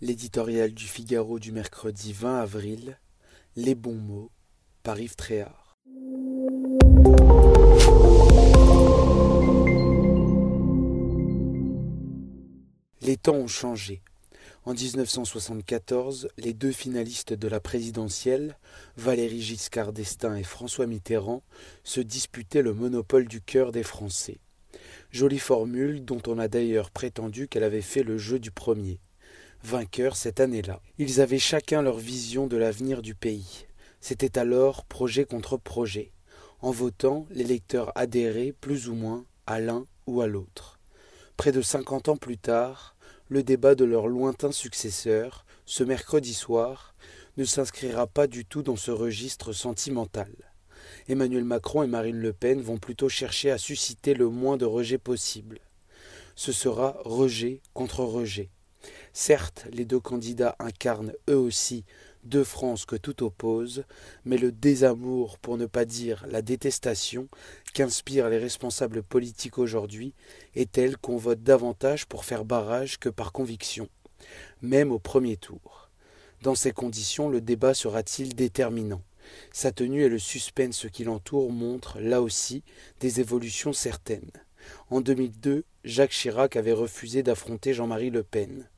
L'éditorial du Figaro du mercredi 20 avril, Les bons mots, par Yves Thréard. Les temps ont changé. En 1974, les deux finalistes de la présidentielle, Valéry Giscard d'Estaing et François Mitterrand, se disputaient le monopole du cœur des Français. Jolie formule dont on a d'ailleurs prétendu qu'elle avait fait le jeu du premier. Vainqueurs cette année-là. Ils avaient chacun leur vision de l'avenir du pays. C'était alors projet contre projet. En votant, l'électeur adhérait, plus ou moins, à l'un ou à l'autre. Près de 50 ans plus tard, le débat de leur lointain successeur, ce mercredi soir, ne s'inscrira pas du tout dans ce registre sentimental. Emmanuel Macron et Marine Le Pen vont plutôt chercher à susciter le moins de rejet possible. Ce sera rejet contre rejet. Certes, les deux candidats incarnent eux aussi deux France que tout oppose, mais le désamour, pour ne pas dire la détestation, qu'inspirent les responsables politiques aujourd'hui est telle qu'on vote davantage pour faire barrage que par conviction, même au premier tour. Dans ces conditions, le débat sera-t-il déterminant? Sa tenue et le suspense qui l'entoure montrent, là aussi, des évolutions certaines. En 2002, Jacques Chirac avait refusé d'affronter Jean-Marie Le Pen.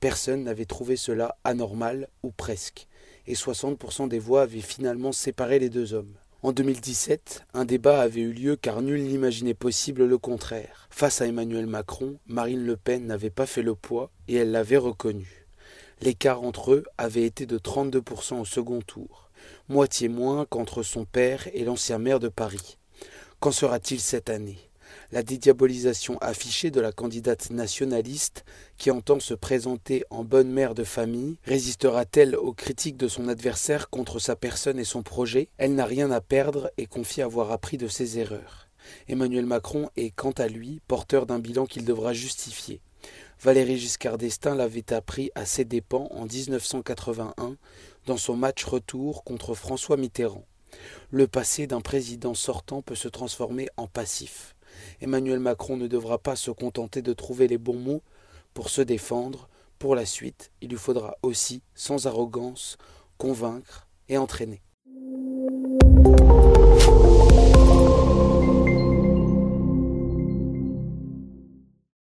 Personne n'avait trouvé cela anormal, ou presque, et 60% des voix avaient finalement séparé les deux hommes. En 2017, un débat avait eu lieu car nul n'imaginait possible le contraire. Face à Emmanuel Macron, Marine Le Pen n'avait pas fait le poids et elle l'avait reconnu. L'écart entre eux avait été de 32% au second tour, moitié moins qu'entre son père et l'ancien maire de Paris. Qu'en sera-t-il cette année ? La dédiabolisation affichée de la candidate nationaliste qui entend se présenter en bonne mère de famille résistera-t-elle aux critiques de son adversaire contre sa personne et son projet? Elle n'a rien à perdre et confie avoir appris de ses erreurs. Emmanuel Macron est, quant à lui, porteur d'un bilan qu'il devra justifier. Valéry Giscard d'Estaing l'avait appris à ses dépens en 1981 dans son match retour contre François Mitterrand. Le passé d'un président sortant peut se transformer en passif. Emmanuel Macron ne devra pas se contenter de trouver les bons mots pour se défendre. Pour la suite, il lui faudra aussi, sans arrogance, convaincre et entraîner.